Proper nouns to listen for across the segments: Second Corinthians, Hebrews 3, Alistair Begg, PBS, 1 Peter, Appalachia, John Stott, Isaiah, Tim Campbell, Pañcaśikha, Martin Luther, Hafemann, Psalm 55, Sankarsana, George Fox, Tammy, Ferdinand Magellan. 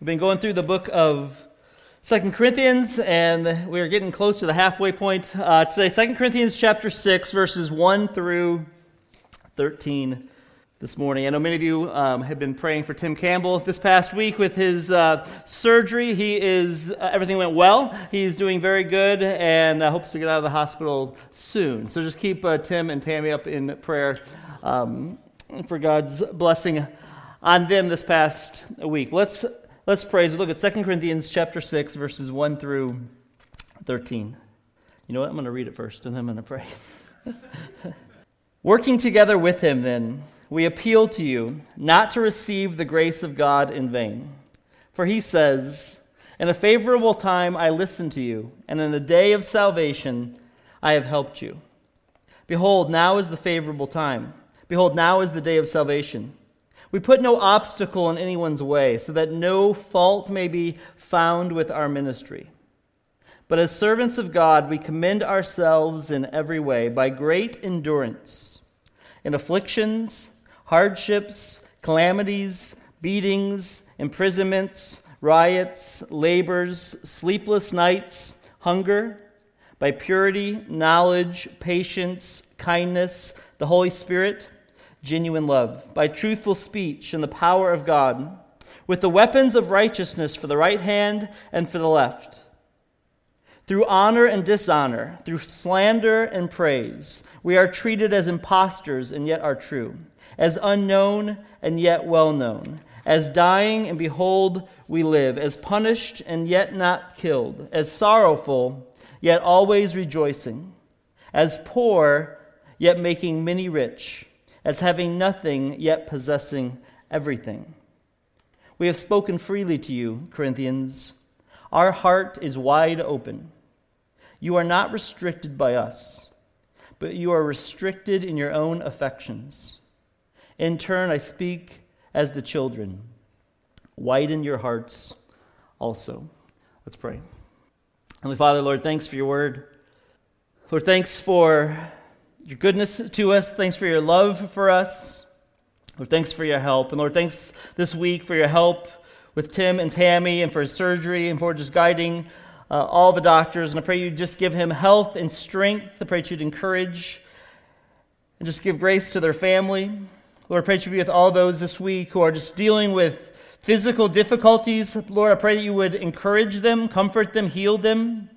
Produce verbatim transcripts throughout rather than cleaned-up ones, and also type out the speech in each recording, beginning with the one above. We've been going through the book of Second Corinthians, and we're getting close to the halfway point uh, today. Second Corinthians chapter six, verses one through thirteen this morning. I know many of you um, have been praying for Tim Campbell this past week with his uh, surgery. He is, uh, everything went well. He's doing very good and uh, hopes to get out of the hospital soon. So just keep uh, Tim and Tammy up in prayer um, for God's blessing on them this past week. Let's Let's pray. So look at Second Corinthians chapter six, verses one through thirteen. You know what? I'm going to read it first, and then I'm going to pray. Working together with him, then, we appeal to you not to receive the grace of God in vain. For he says, "In a favorable time I listened to you, and in a day of salvation I have helped you. Behold, now is the favorable time. Behold, now is the day of salvation. We put no obstacle in anyone's way, so that no fault may be found with our ministry. But as servants of God, we commend ourselves in every way by great endurance, in afflictions, hardships, calamities, beatings, imprisonments, riots, labors, sleepless nights, hunger, by purity, knowledge, patience, kindness, the Holy Spirit, genuine love, by truthful speech and the power of God, with the weapons of righteousness for the right hand and for the left. Through honor and dishonor, through slander and praise, we are treated as impostors and yet are true, as unknown and yet well known, as dying and behold we live, as punished and yet not killed, as sorrowful yet always rejoicing, as poor yet making many rich, as having nothing, yet possessing everything. We have spoken freely to you, Corinthians. Our heart is wide open. You are not restricted by us, but you are restricted in your own affections. In turn, I speak as to children. Widen your hearts also." Let's pray. Heavenly Father, Lord, thanks for your word. Lord, thanks for your goodness to us. Thanks for your love for us. Lord, thanks for your help. And Lord, thanks this week for your help with Tim and Tammy and for his surgery and for just guiding uh, all the doctors. And I pray you just give him health and strength. I pray that you'd encourage and just give grace to their family. Lord, I pray that you be with all those this week who are just dealing with physical difficulties. Lord, I pray that you would encourage them, comfort them, heal them.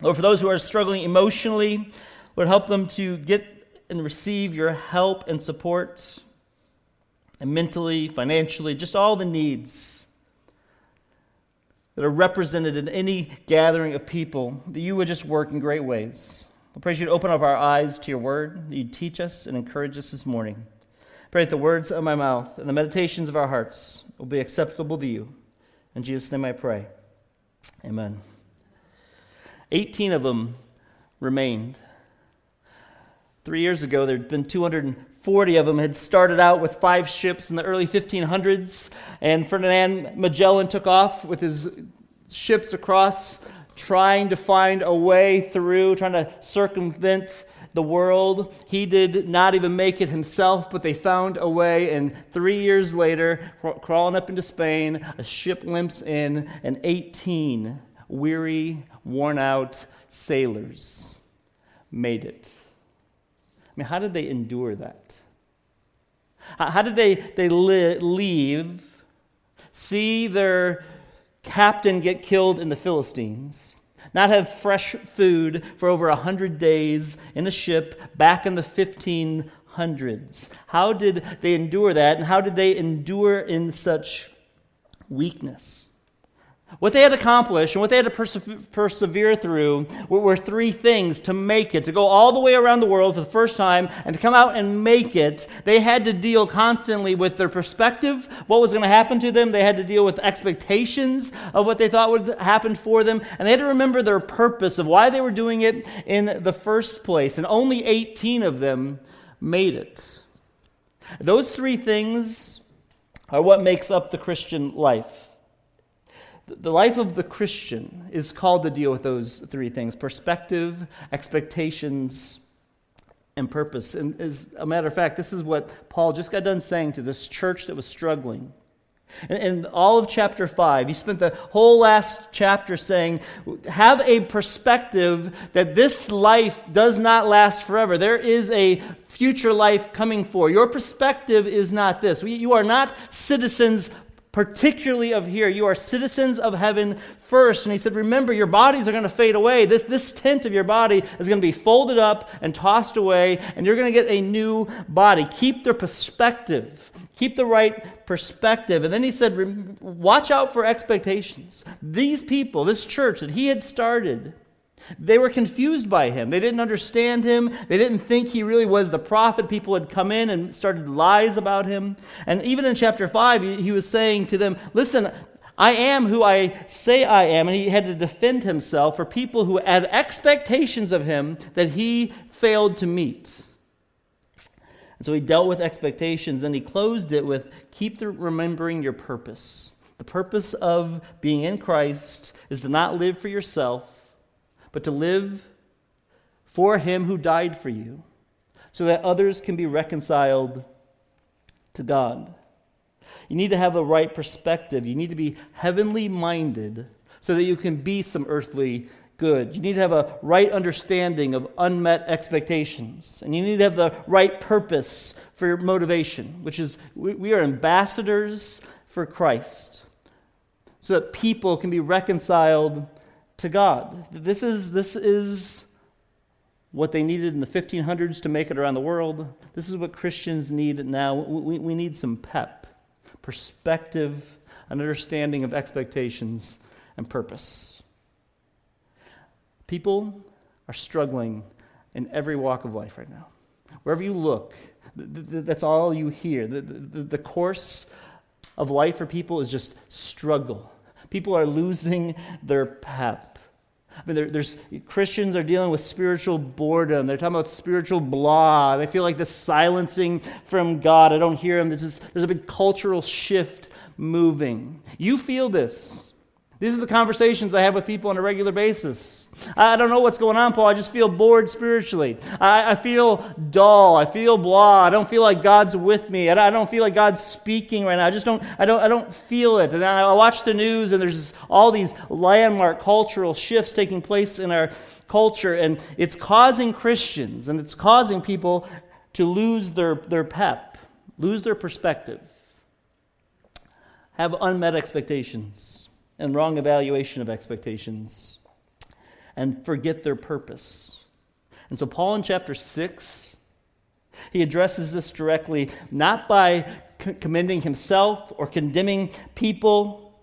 Lord, for those who are struggling emotionally, Lord, help them to get and receive your help and support, and mentally, financially, just all the needs that are represented in any gathering of people, that you would just work in great ways. I pray you'd open up our eyes to your word, that you'd teach us and encourage us this morning. Pray that the words of my mouth and the meditations of our hearts will be acceptable to you. In Jesus' name I pray. Amen. eighteen of them remained. Three years ago, there had been two hundred forty of them had started out with five ships in the early fifteen hundreds, and Ferdinand Magellan took off with his ships across, trying to find a way through, trying to circumvent the world. He did not even make it himself, but they found a way, and three years later, crawling up into Spain, a ship limps in, and eighteen weary, worn-out sailors made it. I mean, how did they endure that? How did they, they li- leave, see their captain get killed in the Philistines, not have fresh food for over one hundred days in a ship back in the fifteen hundreds? How did they endure that, and how did they endure in such weakness? What they had accomplished and what they had to perse- persevere through were, were three things to make it, to go all the way around the world for the first time and to come out and make it. They had to deal constantly with their perspective, what was going to happen to them. They had to deal with expectations of what they thought would happen for them. And they had to remember their purpose of why they were doing it in the first place. And only eighteen of them made it. Those three things are what makes up the Christian life. The life of the Christian is called to deal with those three things: perspective, expectations, and purpose. And as a matter of fact, this is what Paul just got done saying to this church that was struggling. In all of chapter five, he spent the whole last chapter saying, have a perspective that this life does not last forever. There is a future life coming for. Your perspective is not this. You are not citizens particularly of here. You are citizens of heaven first. And he said, remember, your bodies are going to fade away. This, this tent of your body is going to be folded up and tossed away, and you're going to get a new body. Keep their perspective. Keep the right perspective. And then he said, watch out for expectations. These people, this church that he had started, they were confused by him. They didn't understand him. They didn't think he really was the prophet. People had come in and started lies about him. And even in chapter five, he was saying to them, listen, I am who I say I am. And he had to defend himself for people who had expectations of him that he failed to meet. And so he dealt with expectations. Then he closed it with, keep the remembering your purpose. The purpose of being in Christ is to not live for yourself, but to live for him who died for you, so that others can be reconciled to God. You need to have the right perspective. You need to be heavenly minded so that you can be some earthly good. You need to have a right understanding of unmet expectations. And you need to have the right purpose for your motivation, which is we are ambassadors for Christ, so that people can be reconciled to God. This is this is what they needed in the fifteen hundreds to make it around the world. This is what Christians need now. We, we need some pep, perspective, an understanding of expectations and purpose. People are struggling in every walk of life right now. Wherever you look, th- th- that's all you hear. The, the, the course of life for people is just struggle. People are losing their pep. I mean, there, there's Christians are dealing with spiritual boredom. They're talking about spiritual blah. They feel like the silencing from God. I don't hear him. This is, there's a big cultural shift moving. You feel this. These are the conversations I have with people on a regular basis. I don't know what's going on, Paul. I just feel bored spiritually. I, I feel dull. I feel blah. I don't feel like God's with me. I don't feel like God's speaking right now. I just don't, I don't, I don't feel it. And I watch the news, and there's all these landmark cultural shifts taking place in our culture, and it's causing Christians, and it's causing people to lose their, their pep, lose their perspective, have unmet expectations and wrong evaluation of expectations, and forget their purpose. And so Paul in chapter six, he addresses this directly, not by c- commending himself or condemning people,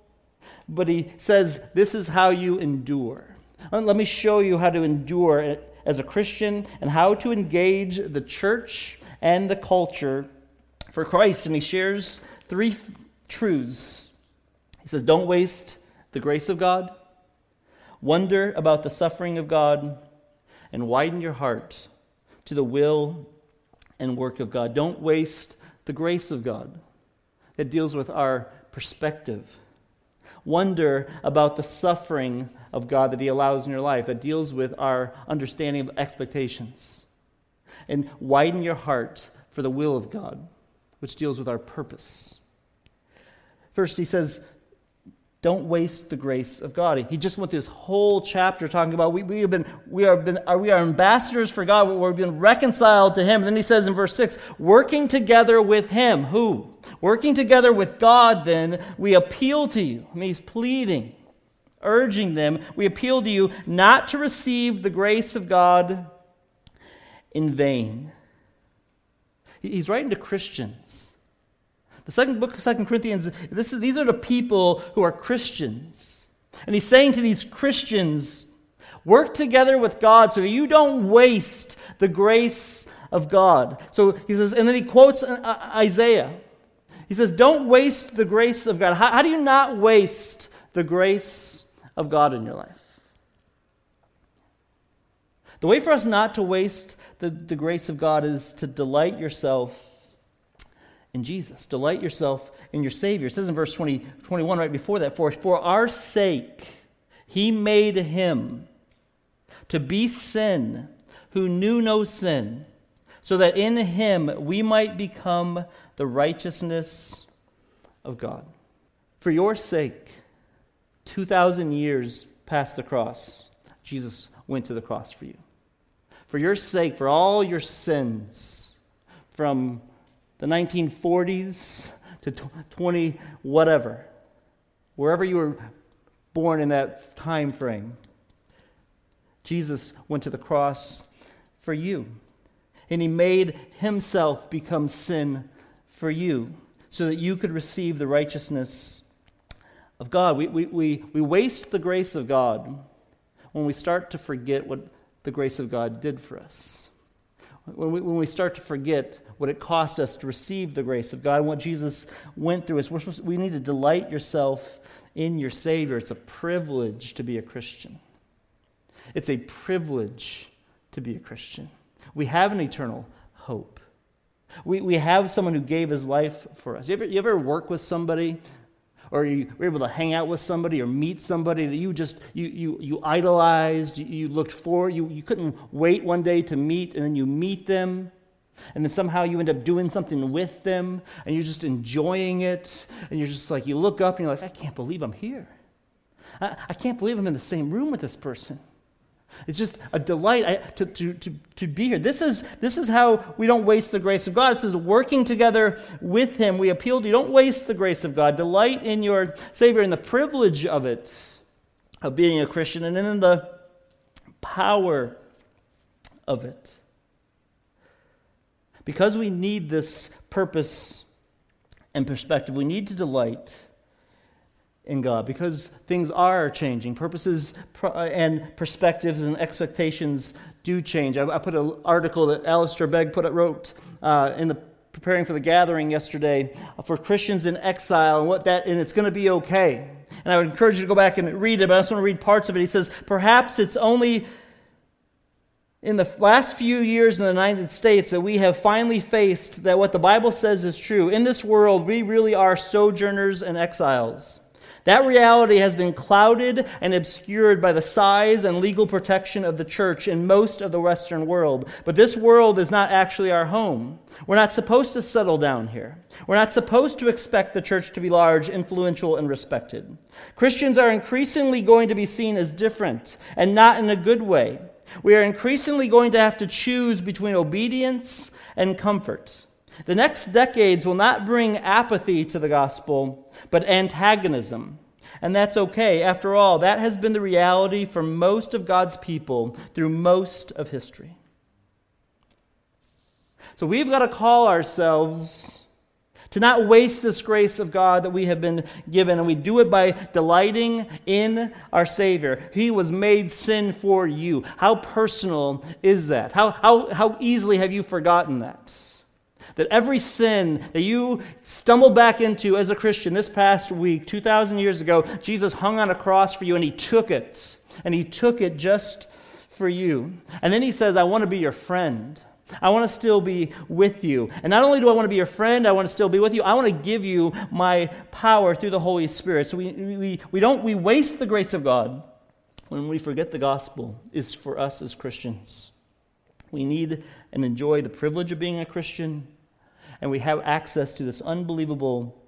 but he says, this is how you endure. Let me show you how to endure as a Christian and how to engage the church and the culture for Christ. And he shares three f- truths. He says, don't waste the grace of God. Wonder about the suffering of God, and widen your heart to the will and work of God. Don't waste the grace of God. That deals with our perspective. Wonder about the suffering of God that he allows in your life. That deals with our understanding of expectations. And widen your heart for the will of God, which deals with our purpose. First, he says, don't waste the grace of God. He just went through this whole chapter talking about we, we have been we are been are we are ambassadors for God. We've been reconciled to him. And then he says in verse six, working together with him. Who? Working together with God, then we appeal to you. I mean, he's pleading, urging them. We appeal to you not to receive the grace of God in vain. He's writing to Christians. The second book of Second Corinthians, this is, these are the people who are Christians. And he's saying to these Christians, work together with God so that you don't waste the grace of God. So he says, and then he quotes Isaiah. He says, don't waste the grace of God. How, how do you not waste the grace of God in your life? The way for us not to waste the, the grace of God is to delight yourself in Jesus. Delight yourself in your Savior. It says in verse twenty, twenty-one, right before that, for, for our sake he made him to be sin who knew no sin, so that in him we might become the righteousness of God. For your sake, two thousand years past the cross, Jesus went to the cross for you. For your sake, for all your sins, from the nineteen forties to twenty whatever, wherever you were born in that time frame, Jesus went to the cross for you. And he made himself become sin for you, so that you could receive the righteousness of God. We, we, we, we waste the grace of God when we start to forget what the grace of God did for us. When we, when we start to forget what it cost us to receive the grace of God, what Jesus went through us, we're supposed to, we need to delight yourself in your Savior. It's a privilege to be a Christian. It's a privilege to be a Christian. We have an eternal hope. We we have someone who gave his life for us. You ever, you ever work with somebody, or you were able to hang out with somebody or meet somebody that you just you you you idolized, you, you looked for, you, you couldn't wait one day to meet, and then you meet them, and then somehow you end up doing something with them, and you're just enjoying it, and you're just like, you look up and you're like, I can't believe I'm here. I, I can't believe I'm in the same room with this person. It's just a delight I, to, to, to, to be here. This is, this is how we don't waste the grace of God. It says, working together with him, we appeal to you. Don't waste the grace of God. Delight in your Savior and the privilege of it, of being a Christian, and in the power of it. Because we need this purpose and perspective, we need to delight in God, because things are changing. Purposes and perspectives and expectations do change. I, I put an article that Alistair Begg put, wrote uh, in the preparing for the gathering yesterday for Christians in exile, and what that and it's going to be okay. And I would encourage you to go back and read it, but I just want to read parts of it. He says, perhaps it's only in the last few years in the United States that we have finally faced that what the Bible says is true. In this world, we really are sojourners and exiles. That reality has been clouded and obscured by the size and legal protection of the church in most of the Western world. But this world is not actually our home. We're not supposed to settle down here. We're not supposed to expect the church to be large, influential, and respected. Christians are increasingly going to be seen as different, and not in a good way. We are increasingly going to have to choose between obedience and comfort. The next decades will not bring apathy to the gospel, but antagonism. And that's okay. After all, that has been the reality for most of God's people through most of history. So we've got to call ourselves to not waste this grace of God that we have been given, and we do it by delighting in our Savior. He was made sin for you. How personal is that? How, how, how easily have you forgotten that? That every sin that you stumble back into as a Christian this past week, two thousand years ago, Jesus hung on a cross for you, and he took it. And he took it just for you. And then he says, I want to be your friend. I want to still be with you. And not only do I want to be your friend, I want to still be with you, I want to give you my power through the Holy Spirit. So we we, we don't we waste the grace of God when we forget the gospel is for us as Christians. We need and enjoy the privilege of being a Christian, and we have access to this unbelievable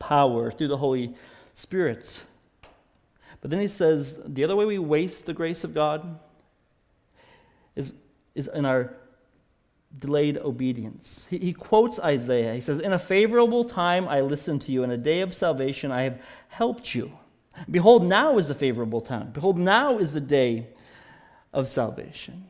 power through the Holy Spirit. But then he says, the other way we waste the grace of God is, is in our delayed obedience. He, he quotes Isaiah. He says, in a favorable time I listened to you. In a day of salvation I have helped you. Behold, now is the favorable time. Behold, now is the day of salvation.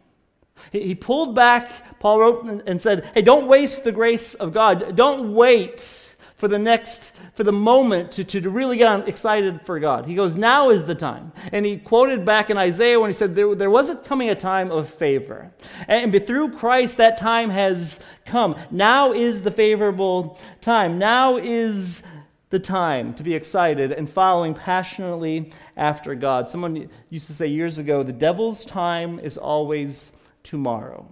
He pulled back, Paul wrote and said, hey, don't waste the grace of God. Don't wait for the next, for the moment to, to really get on, excited for God. He goes, now is the time. And he quoted back in Isaiah when he said, there, there was coming a time of favor. And, and through Christ, that time has come. Now is the favorable time. Now is the time to be excited and following passionately after God. Someone used to say years ago, the devil's time is always tomorrow.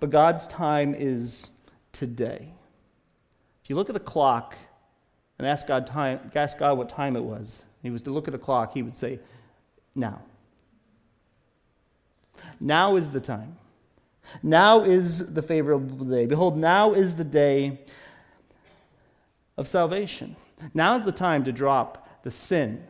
But God's time is today. If you look at a clock and ask God time, ask God what time it was, and he was to look at a clock, he would say, now. Now is the time. Now is the favorable day. Behold, now is the day of salvation. Now is the time to drop the sin.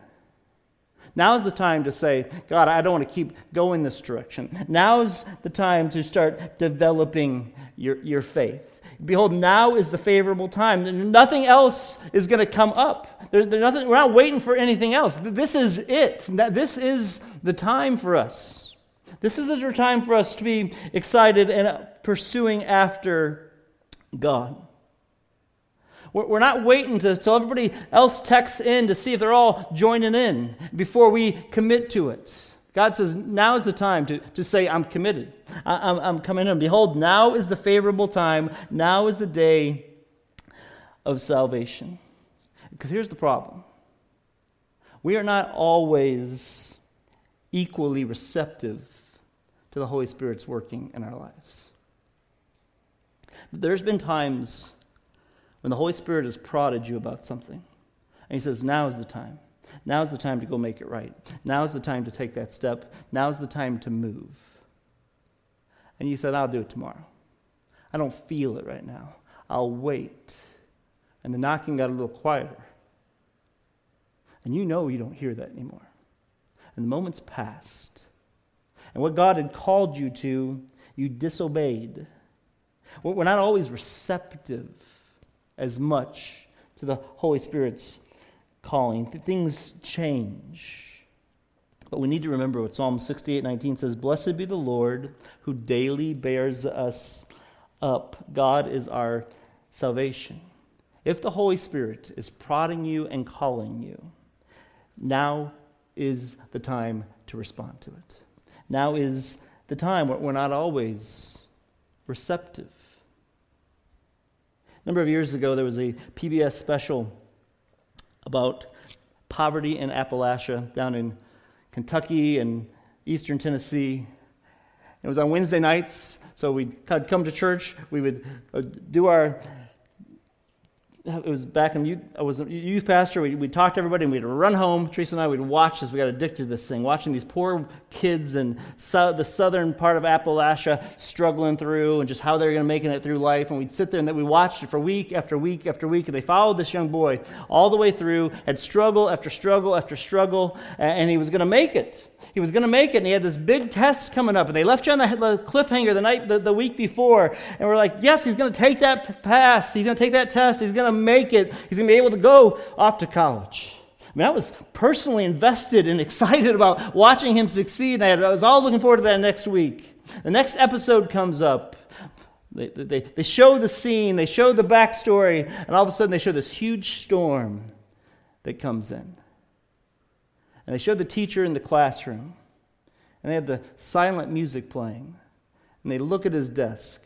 Now is the time to say, God, I don't want to keep going this direction. Now is the time to start developing your, your faith. Behold, now is the favorable time. Nothing else is going to come up. There's, there's nothing, we're not waiting for anything else. This is it. This is the time for us. This is the time for us to be excited and pursuing after God. We're not waiting until everybody else texts in to see if they're all joining in before we commit to it. God says, now is the time to, to say, I'm committed. I, I'm, I'm coming in. Behold, now is the favorable time. Now is the day of salvation. Because here's the problem. We are not always equally receptive to the Holy Spirit's working in our lives. There's been times when the Holy Spirit has prodded you about something, and he says, now is the time. Now is the time to go make it right. Now is the time to take that step. Now is the time to move. And you said, I'll do it tomorrow. I don't feel it right now. I'll wait. And the knocking got a little quieter. And you know you don't hear that anymore. And the moment's passed. And what God had called you to, you disobeyed. We're not always receptive as much to the Holy Spirit's calling. Things change. But we need to remember what Psalm sixty-eight nineteen says, "Blessed be the Lord who daily bears us up. God is our salvation." If the Holy Spirit is prodding you and calling you, now is the time to respond to it. Now is the time. We're not always receptive. A number of years ago, there was a P B S special about poverty in Appalachia down in Kentucky and eastern Tennessee. It was on Wednesday nights, so we'd come to church. We would do our... It was back in... Youth, I was a youth pastor. We'd, we'd talk to everybody, and we'd run home. Teresa and I would watch this. We got addicted to this thing, watching these poor kids in so, the southern part of Appalachia struggling through and just how they were going to make it through life. And we'd sit there, and then we watched it for week after week after week. And they followed this young boy all the way through, had struggle after struggle after struggle, and, and he was going to make it. He was going to make it, and he had this big test coming up, and they left you on the cliffhanger the night, the, the week before, and we're like, yes, he's going to take that pass, he's going to take that test, he's going to make it, he's going to be able to go off to college. I mean, I was personally invested and excited about watching him succeed, and I, had, I was all looking forward to that next week. The next episode comes up. They, they, they show the scene, they show the backstory, and all of a sudden they show this huge storm that comes in. And they showed the teacher in the classroom. And they had the silent music playing. And they look at his desk,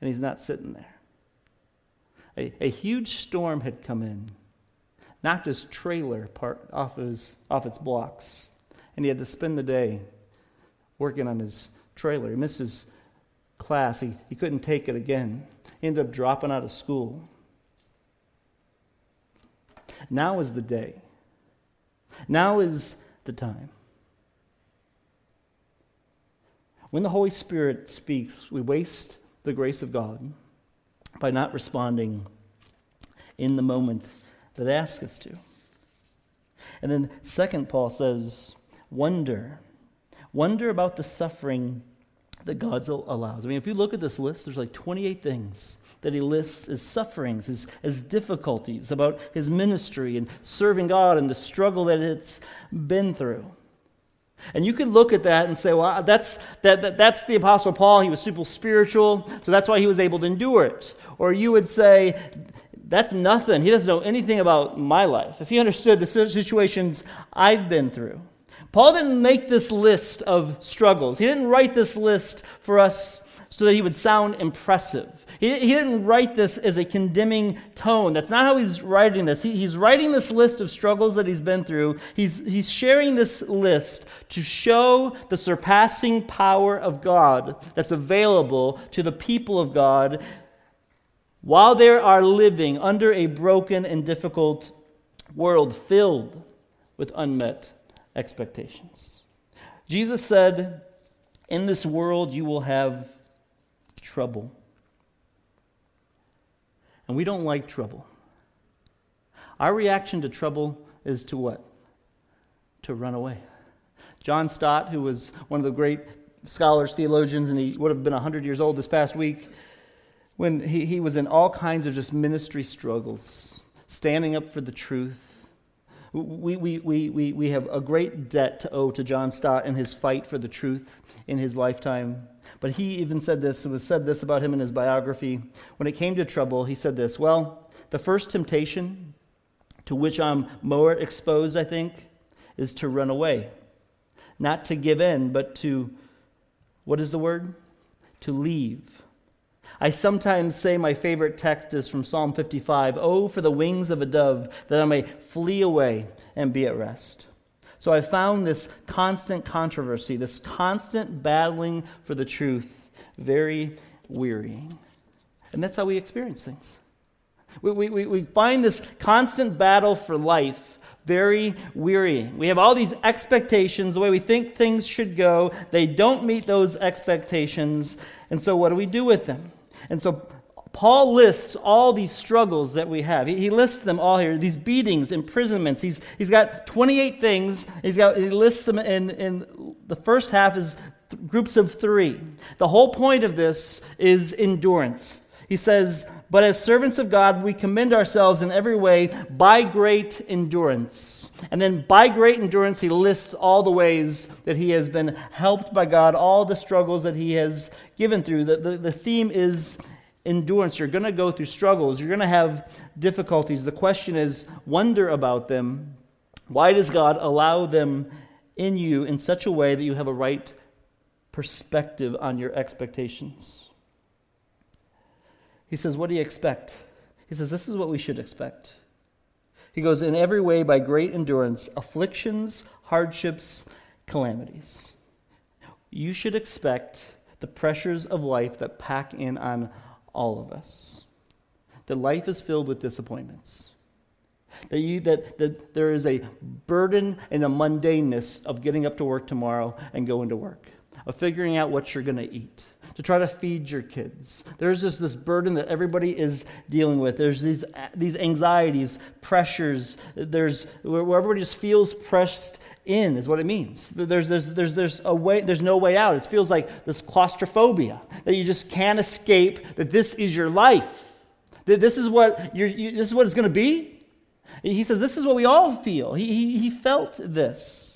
and he's not sitting there. A, a huge storm had come in, knocked his trailer part off, his, off its blocks. And he had to spend the day working on his trailer. He missed his class. He, he couldn't take it again. He ended up dropping out of school. Now is the day. Now is the time. When the Holy Spirit speaks, we waste the grace of God by not responding in the moment that it asks us to. And then second, Paul says, wonder. Wonder about the suffering that God allows. I mean, if you look at this list, there's like twenty-eight things that he lists as sufferings, as, as difficulties about his ministry and serving God and the struggle that it's been through. And you could look at that and say, well, that's that, that that's the Apostle Paul. He was super spiritual, so that's why he was able to endure it. Or you would say, that's nothing. He doesn't know anything about my life. If he understood the situations I've been through. Paul didn't make this list of struggles. He didn't write this list for us so that he would sound impressive. He, he didn't write this as a condemning tone. That's not how he's writing this. He, he's writing this list of struggles that he's been through. He's, he's sharing this list to show the surpassing power of God that's available to the people of God while they are living under a broken and difficult world filled with unmet expectations. Jesus said, in this world you will have trouble. And we don't like trouble. Our reaction to trouble is to what? To run away. John Stott, who was one of the great scholars, theologians, and he would have been one hundred years old this past week, when he, he was in all kinds of just ministry struggles, standing up for the truth. We, we, we, we, we have a great debt to owe to John Stott and his fight for the truth in his lifetime. But he even said this, it was said this about him in his biography. When it came to trouble, he said this, well, the first temptation to which I'm more exposed, I think, is to run away. Not to give in, but to, what is the word? To leave. I sometimes say my favorite text is from Psalm fifty-five, oh, for the wings of a dove, that I may flee away and be at rest. So I found this constant controversy, this constant battling for the truth, very wearying. And that's how we experience things. We, we, we find this constant battle for life very wearying. We have all these expectations, the way we think things should go. They don't meet those expectations. And so what do we do with them? And so Paul lists all these struggles that we have. He, he lists them all here, these beatings, imprisonments. He's He's got twenty-eight things. He's got he lists them in, in the first half is th- groups of three. The whole point of this is endurance. He says, but as servants of God, we commend ourselves in every way by great endurance. And then by great endurance, he lists all the ways that he has been helped by God, all the struggles that he has given through. The, the, the theme is endurance. You're going to go through struggles. You're going to have difficulties. The question is, wonder about them. Why does God allow them in you in such a way that you have a right perspective on your expectations? He says, what do you expect? He says, this is what we should expect. He goes, in every way, by great endurance, afflictions, hardships, calamities. You should expect the pressures of life that pack in on all of us. That life is filled with disappointments. That, you, that, that there is a burden and a mundaneness of getting up to work tomorrow and going to work. Of figuring out what you're going to eat. To try to feed your kids. There's just this burden that everybody is dealing with. There's these these anxieties, pressures. There's where everybody just feels pressed in is what it means. There's there's there's there's a way. There's no way out. It feels like this claustrophobia that you just can't escape. That this is your life. That this is what you're. You, this is what it's going to be. He says this is what we all feel. He he, he felt this.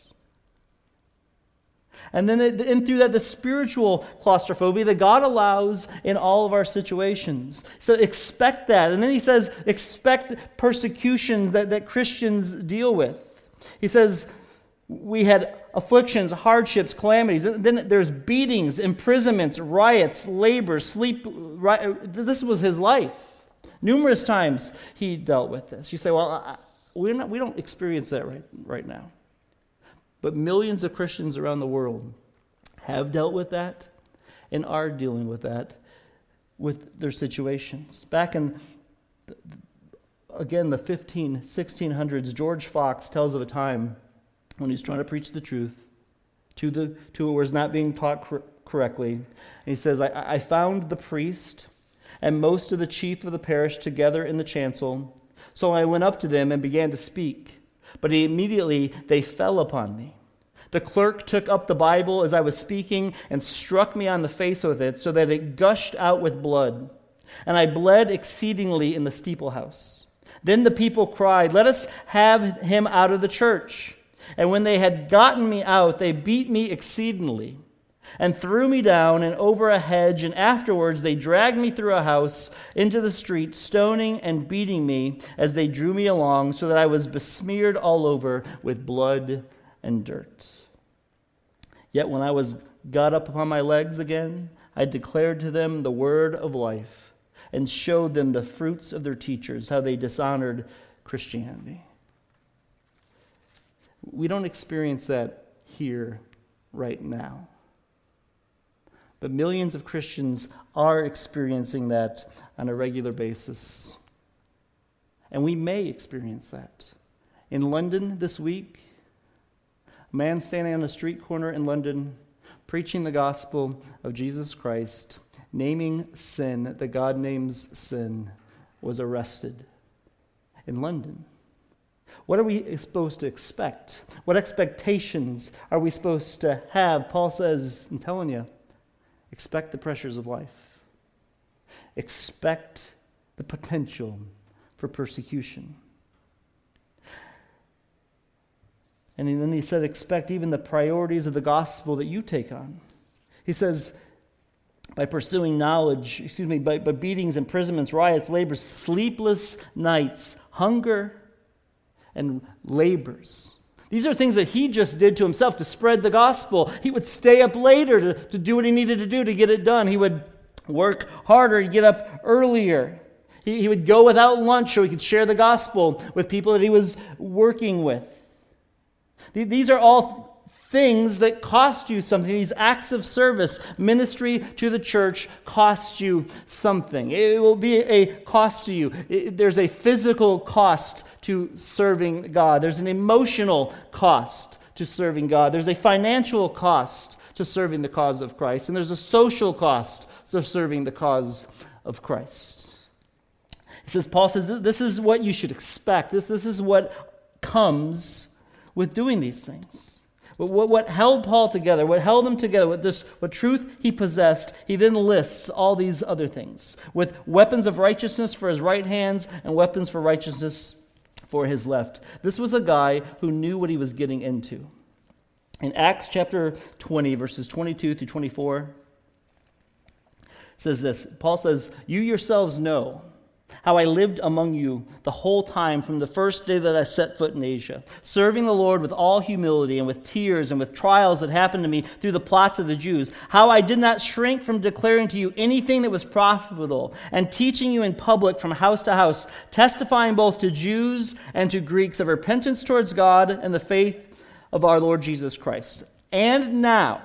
And then in through that, the spiritual claustrophobia that God allows in all of our situations. So expect that. And then he says, expect persecutions that, that Christians deal with. He says, we had afflictions, hardships, calamities. Then there's beatings, imprisonments, riots, labor, sleep. Riot. This was his life. Numerous times he dealt with this. You say, well, I, we're not, we don't experience that right, right now. But millions of Christians around the world have dealt with that and are dealing with that with their situations. Back in, again, the fifteen, sixteen hundreds, George Fox tells of a time when he's trying to preach the truth to the to it was not being taught cor- correctly. And he says, I, I found the priest and most of the chief of the parish together in the chancel. So I went up to them and began to speak. But immediately they fell upon me. The clerk took up the Bible as I was speaking and struck me on the face with it so that it gushed out with blood. And I bled exceedingly in the steeple house. Then the people cried, let us have him out of the church. And when they had gotten me out, they beat me exceedingly and threw me down and over a hedge. And afterwards they dragged me through a house into the street, stoning and beating me as they drew me along, so that I was besmeared all over with blood and dirt. Yet when I was got up upon my legs again, I declared to them the word of life and showed them the fruits of their teachers, how they dishonored Christianity. We don't experience that here right now. But millions of Christians are experiencing that on a regular basis. And we may experience that. In London this week, a man standing on a street corner in London, preaching the gospel of Jesus Christ, naming sin that God names sin, was arrested in London. What are we supposed to expect? What expectations are we supposed to have? Paul says, I'm telling you, expect the pressures of life. Expect the potential for persecution. And then he said, expect even the priorities of the gospel that you take on. He says, by pursuing knowledge, excuse me, by, by beatings, imprisonments, riots, labors, sleepless nights, hunger, and labors. These are things that he just did to himself to spread the gospel. He would stay up later to, to do what he needed to do to get it done. He would work harder to get up earlier. He, he would go without lunch so he could share the gospel with people that he was working with. These are all things that cost you something. These acts of service, ministry to the church, cost you something. It will be a cost to you. There's a physical cost to serving God. There's an emotional cost to serving God. There's a financial cost to serving the cause of Christ. And there's a social cost to serving the cause of Christ. It says, Paul says, this is what you should expect. This, this is what comes with doing these things. What, what, what held Paul together, what held him together, what, this, what truth he possessed, he then lists all these other things, with weapons of righteousness for his right hands and weapons for righteousness for his left. This was a guy who knew what he was getting into. In Acts chapter twenty, verses twenty-two through twenty-four, it says this, Paul says, "You yourselves know how I lived among you the whole time from the first day that I set foot in Asia, serving the Lord with all humility and with tears and with trials that happened to me through the plots of the Jews, how I did not shrink from declaring to you anything that was profitable and teaching you in public from house to house, testifying both to Jews and to Greeks of repentance towards God and the faith of our Lord Jesus Christ. And now,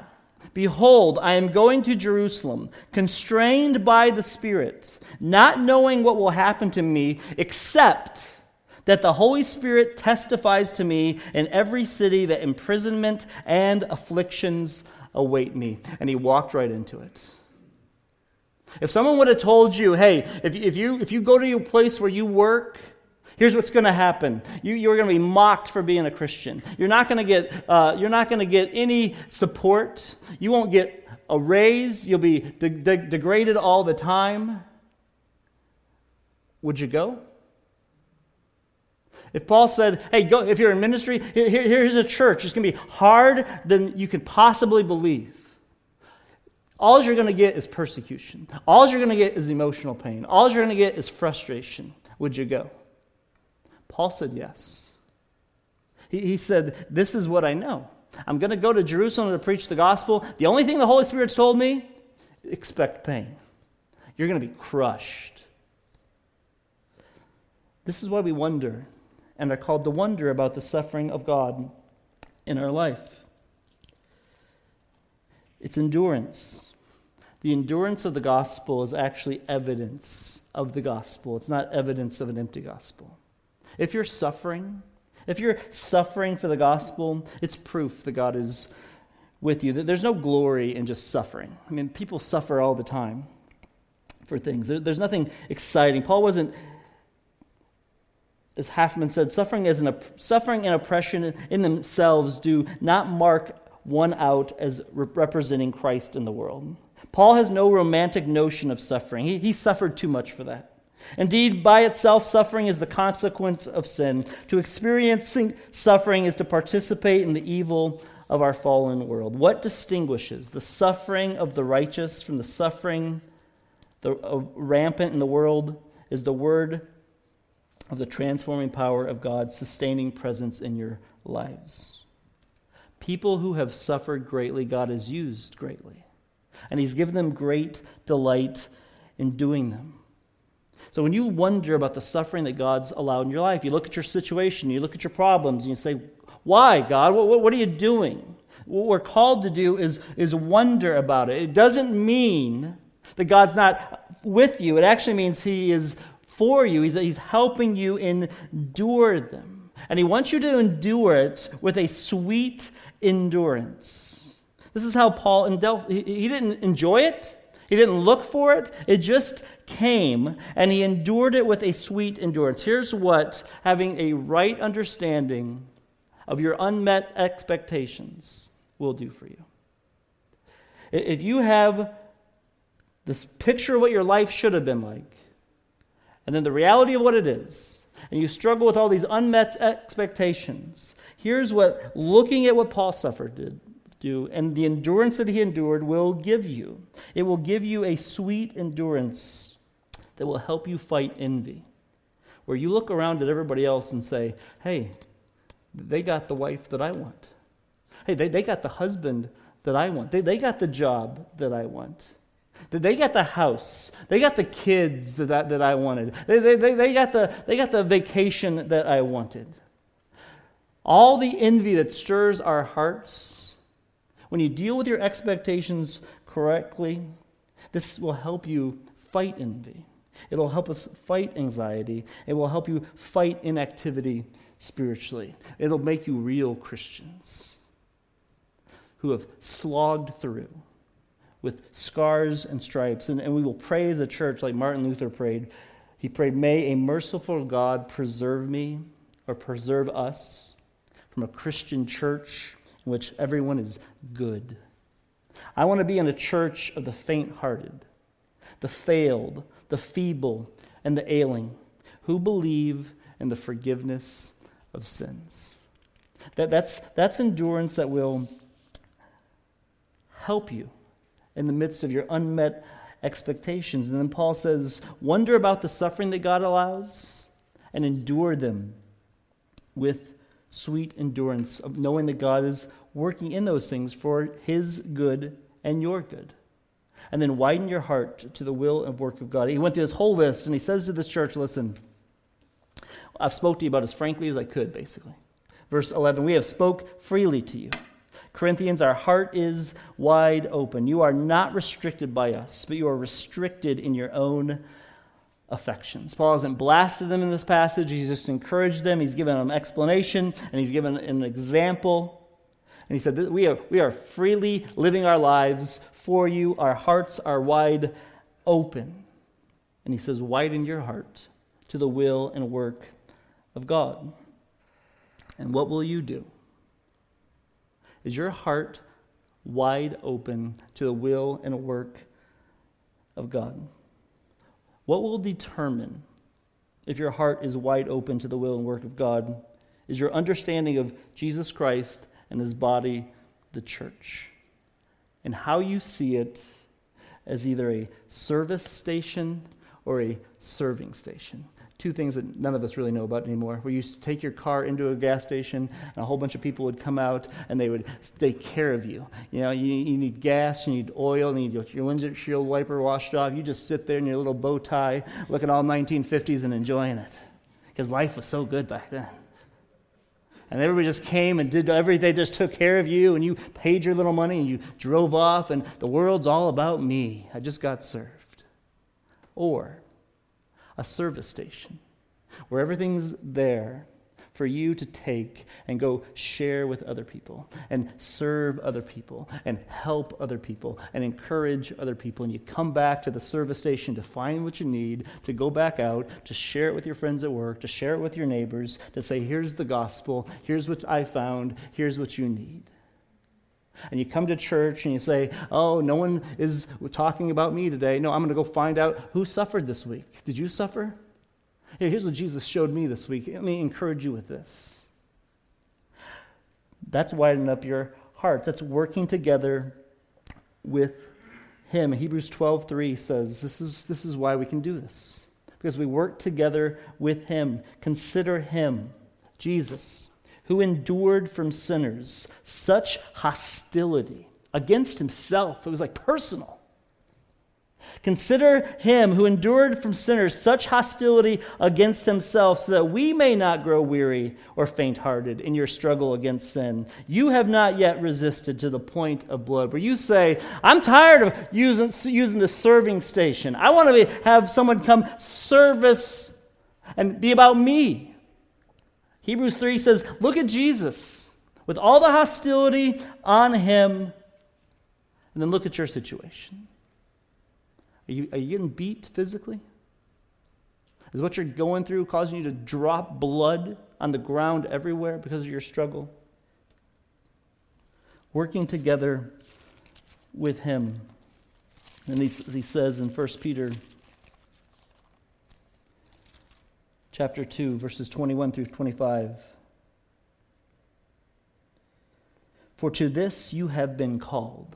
behold, I am going to Jerusalem, constrained by the Spirit, not knowing what will happen to me, except that the Holy Spirit testifies to me in every city that imprisonment and afflictions await me." And he walked right into it. If someone would have told you, hey, if, if you if you go to your place where you work, here's what's going to happen. You, you're going to be mocked for being a Christian. You're not going to get uh, you're not going to get any support. You won't get a raise. You'll be de- de- degraded all the time. Would you go? If Paul said, hey, go, if you're in ministry, here, here, here's a church. It's going to be harder than you can possibly believe. All you're going to get is persecution. All you're going to get is emotional pain. All you're going to get is frustration. Would you go? Paul said yes. He, he said, this is what I know. I'm going to go to Jerusalem to preach the gospel. The only thing the Holy Spirit's told me, expect pain. You're going to be crushed. This is why we wonder and are called to wonder about the suffering of God in our life. It's endurance. The endurance of the gospel is actually evidence of the gospel. It's not evidence of an empty gospel. If you're suffering, if you're suffering for the gospel, it's proof that God is with you. There's no glory in just suffering. I mean, people suffer all the time for things. There's nothing exciting. Paul wasn't, as Hafemann said, suffering, as an opp- suffering and oppression in themselves do not mark one out as re- representing Christ in the world. Paul has no romantic notion of suffering. He, he suffered too much for that. Indeed, by itself, suffering is the consequence of sin. To experience suffering is to participate in the evil of our fallen world. What distinguishes the suffering of the righteous from the suffering the uh, rampant in the world is the word of the transforming power of God's sustaining presence in your lives. People who have suffered greatly, God has used greatly. And he's given them great delight in doing them. So when you wonder about the suffering that God's allowed in your life, you look at your situation, you look at your problems, and you say, why, God? What, what are you doing? What we're called to do is, is wonder about it. It doesn't mean that God's not with you. It actually means he is for you. He's, he's helping you endure them. And he wants you to endure it with a sweet endurance. This is how Paul, endel- he, he didn't enjoy it. He didn't look for it. It just came, and he endured it with a sweet endurance. Here's what having a right understanding of your unmet expectations will do for you. If you have this picture of what your life should have been like, and then the reality of what it is, and you struggle with all these unmet expectations, here's what looking at what Paul suffered did. Do and the endurance that he endured will give you. It will give you a sweet endurance that will help you fight envy, where you look around at everybody else and say, hey, they got the wife that I want. Hey, they, they got the husband that I want. They, they got the job that I want. They got the house. They got the kids that I, that I wanted. They, they, they, they, got the, they got the vacation that I wanted. All the envy that stirs our hearts, when you deal with your expectations correctly, this will help you fight envy. It'll help us fight anxiety. It will help you fight inactivity spiritually. It'll make you real Christians who have slogged through with scars and stripes. And, and we will pray as a church like Martin Luther prayed. He prayed, may a merciful God preserve me or preserve us from a Christian church in which everyone is good. I want to be in a church of the faint-hearted, the failed, the feeble, and the ailing, who believe in the forgiveness of sins. That, that's, that's endurance that will help you in the midst of your unmet expectations. And then Paul says, wonder about the suffering that God allows and endure them with sweet endurance of knowing that God is working in those things for his good and your good. And then widen your heart to the will and work of God. He went through this whole list, and he says to this church, listen, I've spoke to you about as frankly as I could, basically. Verse eleven, we have spoke freely to you. Corinthians, our heart is wide open. You are not restricted by us, but you are restricted in your own affections. Paul hasn't blasted them in this passage. He's just encouraged them. He's given them explanation, and he's given an example. And he said, we are, we are freely living our lives for you. Our hearts are wide open. And he says, widen your heart to the will and work of God. And what will you do? Is your heart wide open to the will and work of God? What will determine if your heart is wide open to the will and work of God is your understanding of Jesus Christ and his body, the church, and how you see it as either a service station or a serving station. Two things that none of us really know about anymore. We used to take your car into a gas station, and a whole bunch of people would come out, and they would take care of you. You know, you, you need gas, you need oil, you need your windshield wiper washed off. You just sit there in your little bow tie, looking all nineteen fifties and enjoying it, because life was so good back then. And everybody just came and did everything, just took care of you, and you paid your little money, and you drove off, and the world's all about me. I just got served. Or a service station where everything's there for you to take and go share with other people and serve other people and help other people and encourage other people. And you come back to the service station to find what you need, to go back out, to share it with your friends at work, to share it with your neighbors, to say, here's the gospel, here's what I found, here's what you need. And you come to church and you say, oh, no one is talking about me today. No, I'm going to go find out who suffered this week. Did you suffer? Here, here's what Jesus showed me this week. Let me encourage you with this. That's widening up your hearts. That's working together with him. Hebrews twelve three says, this is, this is why we can do this. Because we work together with him. Consider him, Jesus, who endured from sinners such hostility against himself. It was like personal. Consider him who endured from sinners such hostility against himself, so that we may not grow weary or faint-hearted in your struggle against sin. You have not yet resisted to the point of blood, where you say, I'm tired of using, using the serving station. I want to be, have someone come service and be about me. Hebrews three says, look at Jesus with all the hostility on him, and then look at your situation. Are you, are you getting beat physically? Is what you're going through causing you to drop blood on the ground everywhere because of your struggle? Working together with him. And he, he says in First Peter chapter two, verses twenty-one through twenty-five, "For to this you have been called,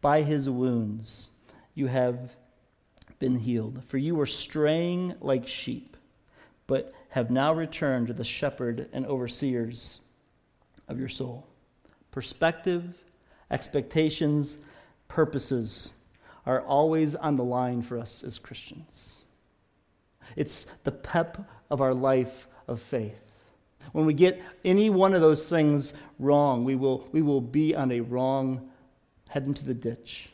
By his wounds you have been healed. For you were straying like sheep, but have now returned to the shepherd and overseers of your soul." Perspective, expectations, purposes are always on the line for us as Christians. It's the pep of our life of faith. When we get any one of those things wrong, we will we will be on a wrong, heading to the ditch.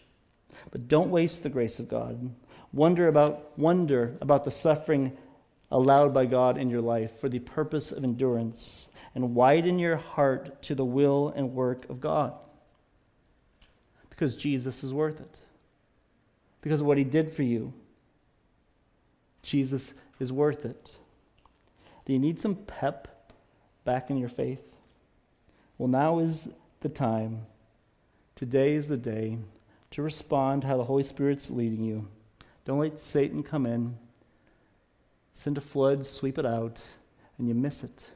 But don't waste the grace of God. Wonder about wonder about the suffering allowed by God in your life for the purpose of endurance, and widen your heart to the will and work of God. Because Jesus is worth it. Because of what he did for you, Jesus is worth it. Do you need some pep back in your faith? Well, now is the time. Today is the day to respond how the Holy Spirit's leading you. Don't let Satan come in, send a flood, sweep it out, and you miss it.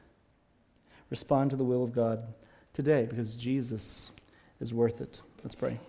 Respond to the will of God today, because Jesus is worth it. Let's pray.